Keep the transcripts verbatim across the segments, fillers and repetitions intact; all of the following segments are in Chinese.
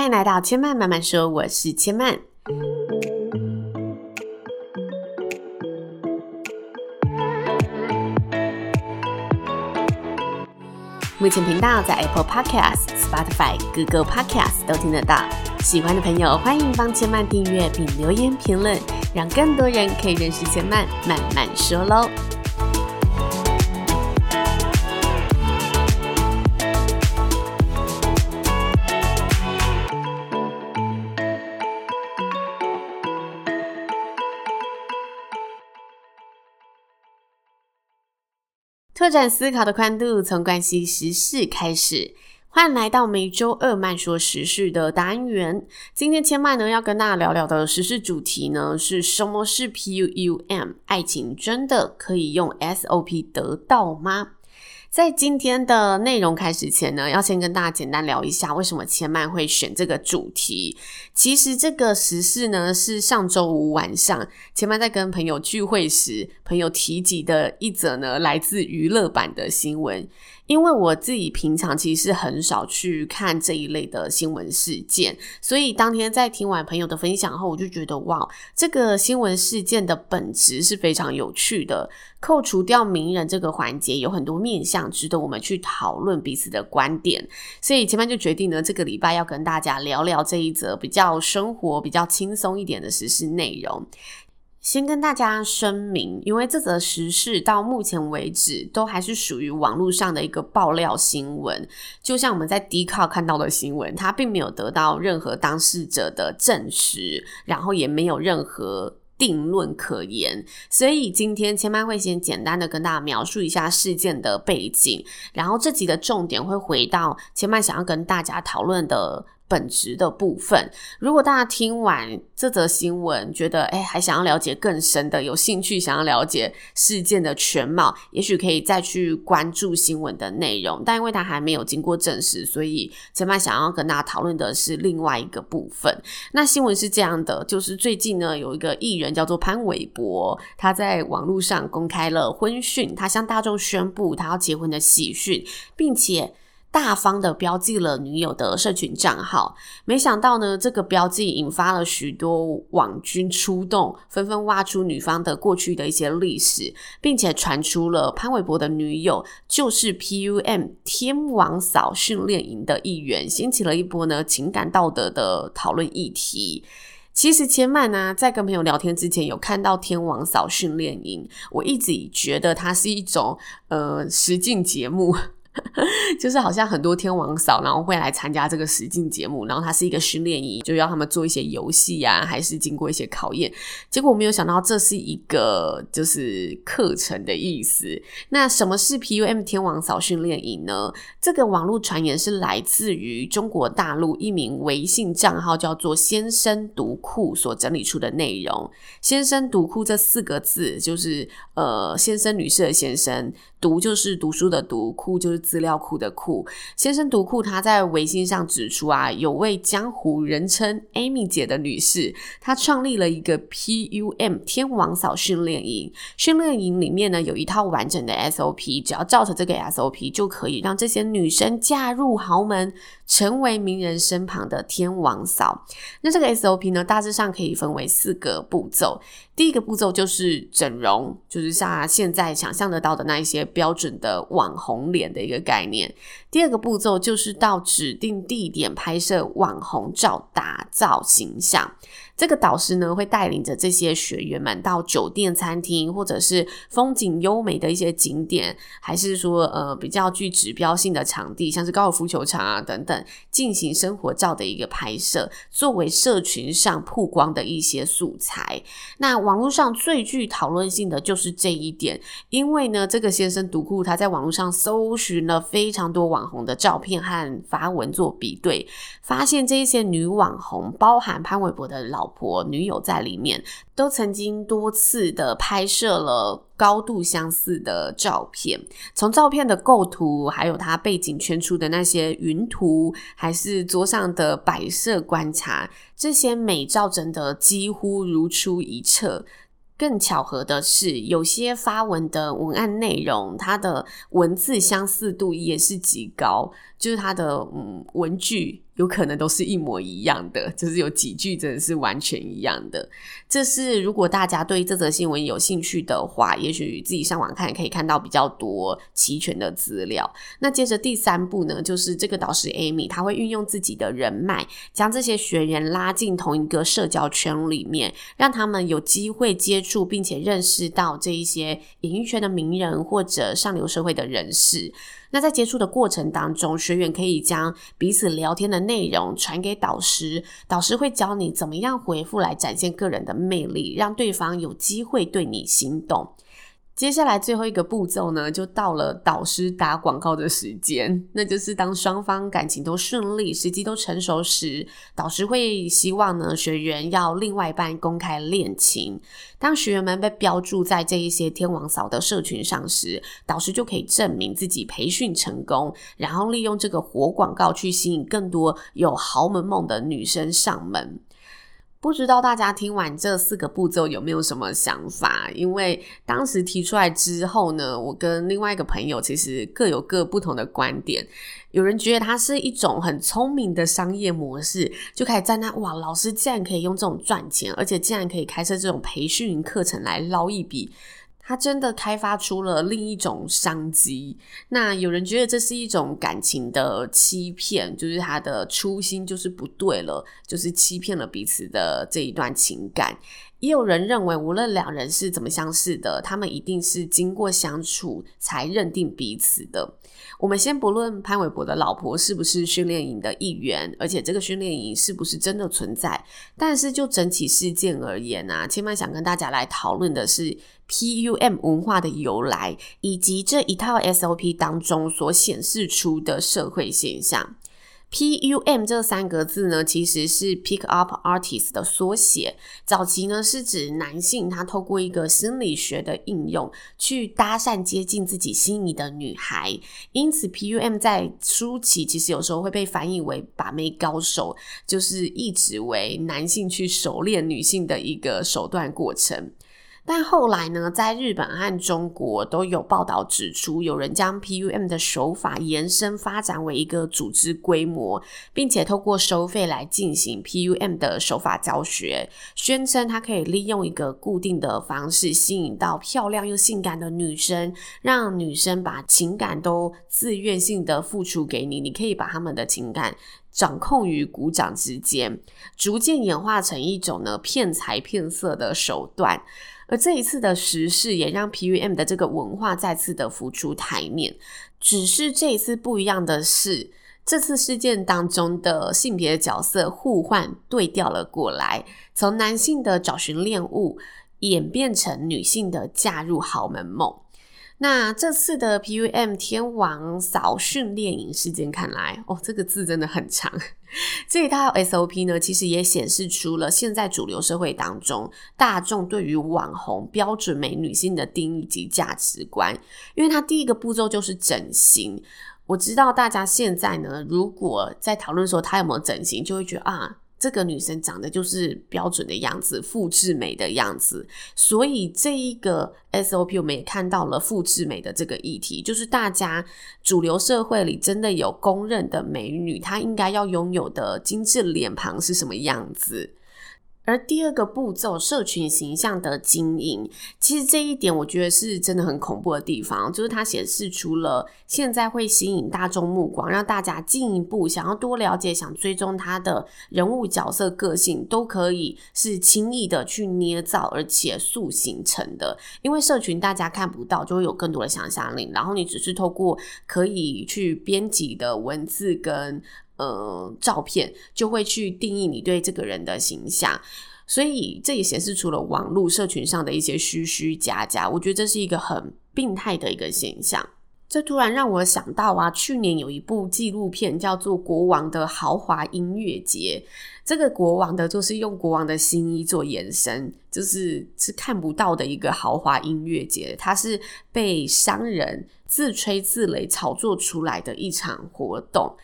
欢迎来到千曼慢慢说，我是千曼。目前频道在 Apple Podcasts、Spotify、Google Podcasts 都听得到，喜欢的朋友欢迎帮千曼订阅并留言评论，让更多人可以认识千曼慢慢说喽。拓展思考的宽度，从关系时事开始。欢迎来到每周二慢说时事的单元。今天千曼呢要跟大家聊聊的时事主题呢是什么是 P U M？ 爱情真的可以用 S O P 得到吗？在今天的内容开始前呢，要先跟大家简单聊一下为什么千曼会选这个主题。其实这个时事呢是上周五晚上千曼在跟朋友聚会时朋友提及的一则呢来自娱乐版的新闻。因为我自己平常其实是很少去看这一类的新闻事件，所以当天在听完朋友的分享后，我就觉得哇，这个新闻事件的本质是非常有趣的，扣除掉名人这个环节，有很多面向值得我们去讨论彼此的观点。所以前面就决定呢，这个礼拜要跟大家聊聊这一则比较生活比较轻松一点的时事内容。先跟大家声明，因为这则时事到目前为止都还是属于网络上的一个爆料新闻，就像我们在 Dcard 看到的新闻，它并没有得到任何当事者的证实，然后也没有任何定论可言，所以今天千曼会先简单的跟大家描述一下事件的背景，然后这集的重点会回到千曼想要跟大家讨论的本质的部分。如果大家听完这则新闻觉得哎，还想要了解更深的，有兴趣想要了解事件的全貌，也许可以再去关注新闻的内容，但因为它还没有经过证实，所以千曼想要跟大家讨论的是另外一个部分。那新闻是这样的，就是最近呢有一个艺人叫做潘玮柏，他在网络上公开了婚讯，他向大众宣布他要结婚的喜讯，并且大方的标记了女友的社群账号。没想到呢，这个标记引发了许多网军出动，纷纷挖出女方的过去的一些历史，并且传出了潘玮柏的女友就是 P U M 天王嫂训练营的一员，掀起了一波呢情感道德的讨论议题。其实千曼啊在跟朋友聊天之前有看到天王嫂训练营，我一直觉得它是一种呃实境节目就是好像很多天王嫂然后会来参加这个实境节目，然后它是一个训练营，就要他们做一些游戏啊，还是经过一些考验，结果我没有想到这是一个就是课程的意思。那什么是 P U M 天王嫂训练营呢？这个网络传言是来自于中国大陆一名微信账号叫做先生读库所整理出的内容。先生读库这四个字就是呃先生女士的先生，读就是读书的读，库就是资料库的库。先生读库他在微信上指出啊，有位江湖人称 Amy 姐的女士，她创立了一个 P U M 天王嫂训练营。训练营里面呢有一套完整的 S O P， 只要照着这个 S O P 就可以让这些女生嫁入豪门，成为名人身旁的天王嫂。那这个 S O P 呢大致上可以分为四个步骤。第一个步骤就是整容，就是像现在想象得到的那一些标准的网红脸的一个概念。第二个步骤就是到指定地点拍摄网红照，打造形象。这个导师呢会带领着这些学员们到酒店、餐厅，或者是风景优美的一些景点，还是说呃比较具指标性的场地，像是高尔夫球场啊等等，进行生活照的一个拍摄，作为社群上曝光的一些素材。那网络上最具讨论性的就是这一点，因为呢这个先生读库他在网络上搜寻了非常多网红的照片和发文做比对，发现这些女网红包含潘玮柏的老婆、女友在里面，都曾经多次的拍摄了高度相似的照片。从照片的构图，还有它背景圈出的那些云图，还是桌上的摆设观察，这些美照真的几乎如出一辙。更巧合的是，有些发文的文案内容，它的文字相似度也是极高，就是它的、嗯、文句有可能都是一模一样的，就是有几句真的是完全一样的。这是如果大家对这则新闻有兴趣的话，也许自己上网看可以看到比较多齐全的资料。那接着第三步呢，就是这个导师 Amy 她会运用自己的人脉，将这些学员拉进同一个社交圈里面，让他们有机会接触并且认识到这一些演艺圈的名人或者上流社会的人士。那在接触的过程当中，学员可以将彼此聊天的内容传给导师，导师会教你怎么样回复来展现个人的魅力，让对方有机会对你心动。接下来最后一个步骤呢，就到了导师打广告的时间，那就是当双方感情都顺利，时机都成熟时，导师会希望呢学员要另外一半公开恋情。当学员们被标注在这一些天王嫂的社群上时，导师就可以证明自己培训成功，然后利用这个活广告去吸引更多有豪门梦的女生上门。不知道大家听完这四个步骤有没有什么想法，因为当时提出来之后呢，我跟另外一个朋友其实各有各不同的观点。有人觉得它是一种很聪明的商业模式，就开始在那，哇，老师竟然可以用这种赚钱，而且竟然可以开设这种培训课程来捞一笔，他真的开发出了另一种商机。那有人觉得这是一种感情的欺骗，就是他的初心就是不对了，就是欺骗了彼此的这一段情感。也有人认为无论两人是怎么相识的，他们一定是经过相处才认定彼此的。我们先不论潘玮柏的老婆是不是训练营的一员，而且这个训练营是不是真的存在，但是就整起事件而言啊，千嫚想跟大家来讨论的是 P U M 文化的由来，以及这一套 S O P 当中所显示出的社会现象。P U M 这三个字呢，其实是 Pick Up Artist 的缩写。早期呢，是指男性他透过一个心理学的应用去搭讪接近自己心仪的女孩，因此 P U M 在初期其实有时候会被翻译为把妹高手，就是意指为男性去狩猎女性的一个手段过程。但后来呢，在日本和中国都有报道指出，有人将 P U M 的手法延伸发展为一个组织规模，并且透过收费来进行 P U M 的手法教学，宣称它可以利用一个固定的方式吸引到漂亮又性感的女生，让女生把情感都自愿性的付出给你，你可以把她们的情感掌控于股掌之间，逐渐演化成一种呢骗财骗色的手段。而这一次的时事也让 P U M 的这个文化再次的浮出台面，只是这一次不一样的是，这次事件当中的性别角色互换对调了过来，从男性的找寻恋物演变成女性的嫁入豪门梦。那这次的 P U M 天王嫂训练营事件看来，哦，这个字真的很长。这一套 S O P 呢，其实也显示出了现在主流社会当中大众对于网红标准美女性的定义及价值观。因为它第一个步骤就是整形。我知道大家现在呢，如果在讨论说她有没有整形，就会觉得啊，这个女生长得就是标准的样子，复制美的样子。所以这一个 S O P 我们也看到了复制美的这个议题，就是大家主流社会里真的有公认的美女，她应该要拥有的精致脸庞是什么样子。而第二个步骤，社群形象的经营，其实这一点我觉得是真的很恐怖的地方，就是它显示出了现在会吸引大众目光，让大家进一步想要多了解，想追踪他的人物角色个性都可以是轻易的去捏造而且塑形成的。因为社群大家看不到，就会有更多的想象力，然后你只是透过可以去编辑的文字跟呃，照片就会去定义你对这个人的形象，所以这也显示出了网络社群上的一些虚虚假假，我觉得这是一个很病态的一个现象。这突然让我想到啊，去年有一部纪录片叫做《国王的豪华音乐节》，这个国王的就是用国王的新衣做延伸，就是是看不到的一个豪华音乐节，它是被商人自吹自擂炒作出来的一场活动。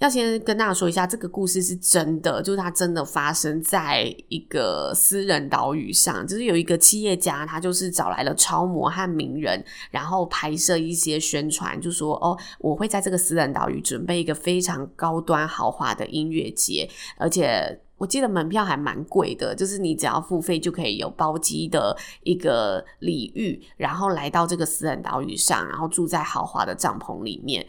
要先跟大家说一下，这个故事是真的，就是它真的发生在一个私人岛屿上，就是有一个企业家，他就是找来了超模和名人，然后拍摄一些宣传，就说哦，我会在这个私人岛屿准备一个非常高端豪华的音乐节，而且我记得门票还蛮贵的，就是你只要付费就可以有包机的一个礼遇，然后来到这个私人岛屿上，然后住在豪华的帐篷里面。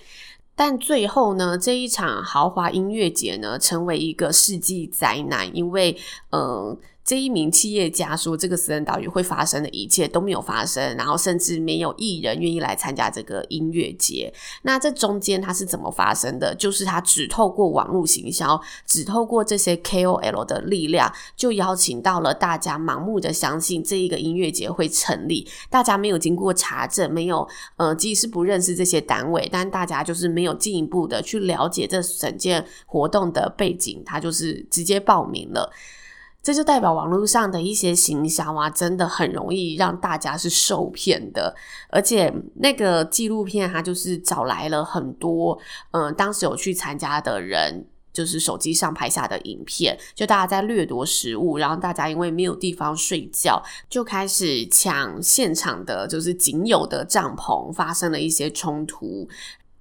但最后呢，这一场豪华音乐节呢，成为一个世纪灾难，因为呃这一名企业家说这个私人岛屿会发生的一切都没有发生，然后甚至没有艺人愿意来参加这个音乐节。那这中间它是怎么发生的，就是它只透过网络行销，只透过这些 K O L 的力量，就邀请到了大家盲目的相信这一个音乐节会成立，大家没有经过查证，没有呃，即使不认识这些单位，但大家就是没有进一步的去了解这整件活动的背景，它就是直接报名了。这就代表网络上的一些行销啊，真的很容易让大家是受骗的。而且那个纪录片它就是找来了很多嗯、呃，当时有去参加的人，就是手机上拍下的影片，就大家在掠夺食物，然后大家因为没有地方睡觉，就开始抢现场的就是仅有的帐篷，发生了一些冲突。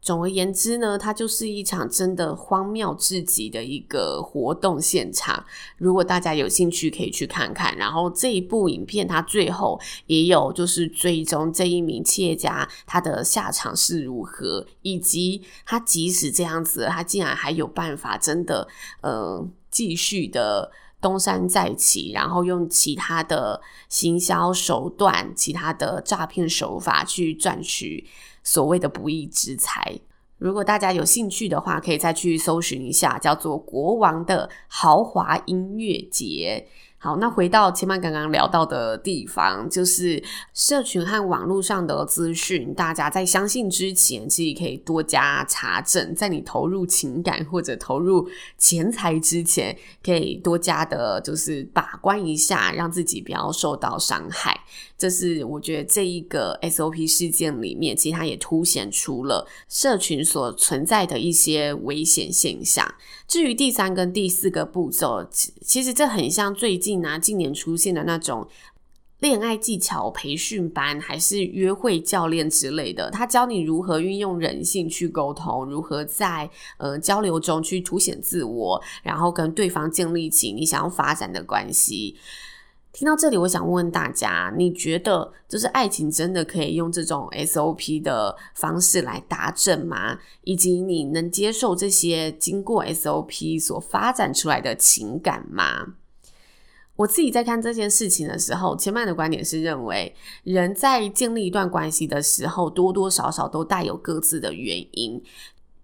总而言之呢，它就是一场真的荒谬至极的一个活动现场，如果大家有兴趣可以去看看。然后这一部影片它最后也有就是追踪这一名企业家他的下场是如何，以及他即使这样子他竟然还有办法真的呃继续的东山再起，然后用其他的行销手段，其他的诈骗手法去赚取所谓的不义之财。如果大家有兴趣的话，可以再去搜寻一下，叫做国王的豪华音乐节。好，那回到千曼刚刚聊到的地方，就是社群和网络上的资讯，大家在相信之前其实可以多加查证，在你投入情感或者投入钱财之前，可以多加的就是把关一下，让自己不要受到伤害。这是我觉得这一个 S O P 事件里面，其实它也凸显出了社群所存在的一些危险现象。至于第三跟第四个步骤，其实这很像最近啊，近年出现的那种恋爱技巧培训班，还是约会教练之类的，他教你如何运用人性去沟通，如何在呃交流中去凸显自我，然后跟对方建立起你想要发展的关系。听到这里，我想问大家，你觉得就是爱情真的可以用这种 S O P 的方式来达成吗？以及你能接受这些经过 S O P 所发展出来的情感吗？我自己在看这件事情的时候，前面的观点是认为，人在建立一段关系的时候，多多少少都带有各自的原因。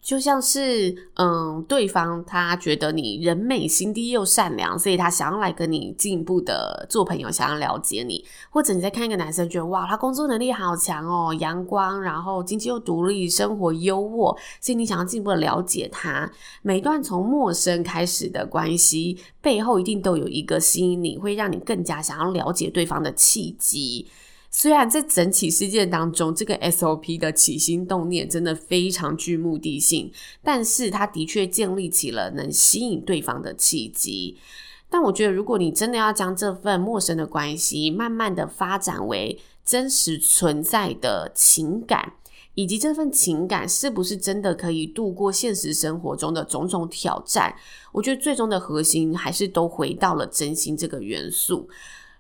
就像是嗯，对方他觉得你人美心地又善良，所以他想要来跟你进一步的做朋友，想要了解你。或者你在看一个男生，觉得哇，他工作能力好强哦，阳光，然后经济又独立，生活优渥，所以你想要进一步的了解他。每段从陌生开始的关系，背后一定都有一个吸引你，会让你更加想要了解对方的契机。虽然在整起事件当中，这个 S O P 的起心动念真的非常具目的性，但是它的确建立起了能吸引对方的契机。但我觉得，如果你真的要将这份陌生的关系慢慢的发展为真实存在的情感，以及这份情感是不是真的可以度过现实生活中的种种挑战，我觉得最终的核心还是都回到了真心这个元素。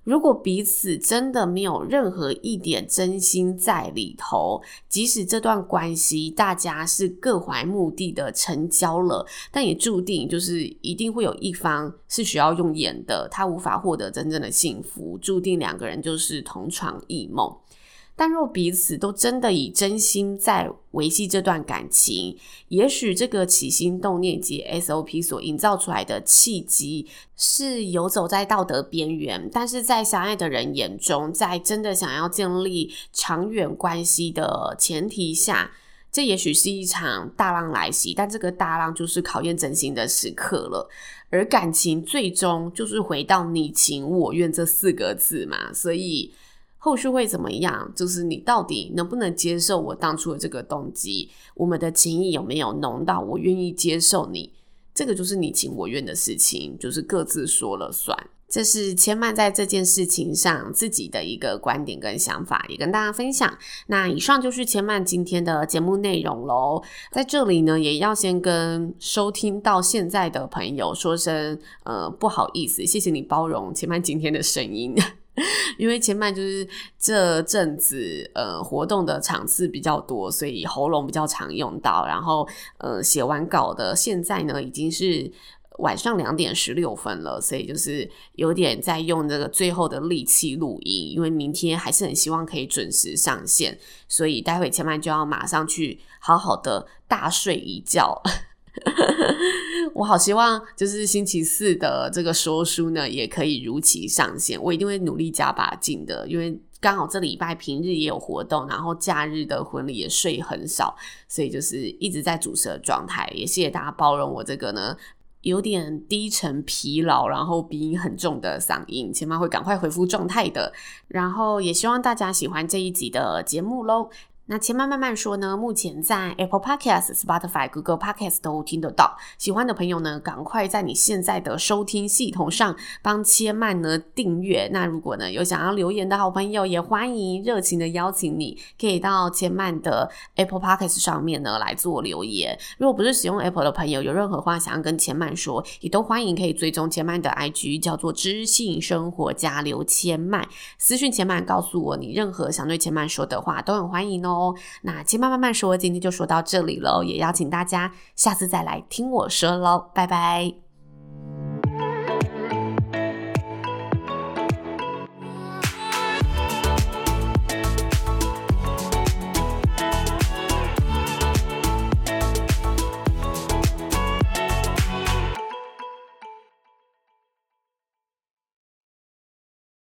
如果彼此真的没有任何一点真心在里头，即使这段关系大家是各怀目的的成交了，但也注定就是一定会有一方是需要用演的，他无法获得真正的幸福，注定两个人就是同床异梦。但若彼此都真的以真心在维系这段感情，也许这个起心动念及 S O P 所营造出来的契机是游走在道德边缘，但是在相爱的人眼中，在真的想要建立长远关系的前提下，这也许是一场大浪来袭，但这个大浪就是考验真心的时刻了。而感情最终就是回到你情我愿这四个字嘛，所以后续会怎么样，就是你到底能不能接受我当初的这个动机，我们的情谊有没有浓到我愿意接受你，这个就是你情我愿的事情，就是各自说了算。这是千嫚在这件事情上自己的一个观点跟想法，也跟大家分享。那以上就是千嫚今天的节目内容咯。在这里呢，也要先跟收听到现在的朋友说声呃不好意思，谢谢你包容千嫚今天的声音。因为前半就是这阵子呃活动的场次比较多，所以喉咙比较常用到，然后呃写完稿的现在呢已经是晚上两点十六分了，所以就是有点在用这个最后的力气录音，因为明天还是很希望可以准时上线，所以待会前半就要马上去好好的大睡一觉。我好希望就是星期四的这个说书呢也可以如期上线，我一定会努力加把劲的，因为刚好这礼拜平日也有活动，然后假日的婚礼也睡很少，所以就是一直在主持的状态，也谢谢大家包容我这个呢有点低沉疲劳然后鼻音很重的嗓音，前面会赶快恢复状态的。然后也希望大家喜欢这一集的节目咯。那千嫚慢慢说呢，目前在 Apple Podcasts、Spotify、Google Podcasts 都听得到。喜欢的朋友呢，赶快在你现在的收听系统上帮千嫚呢订阅。那如果呢有想要留言的好朋友，也欢迎热情的邀请你，可以到千嫚的 Apple Podcasts 上面呢来做留言。如果不是使用 Apple 的朋友，有任何话想要跟千嫚说，也都欢迎可以追踪千嫚的 I G， 叫做知性生活家刘千嫚，私讯千嫚告诉我你任何想对千嫚说的话，都很欢迎哦。那千嫚慢慢说今天就说到这里了，也邀请大家下次再来听我说咯，拜拜。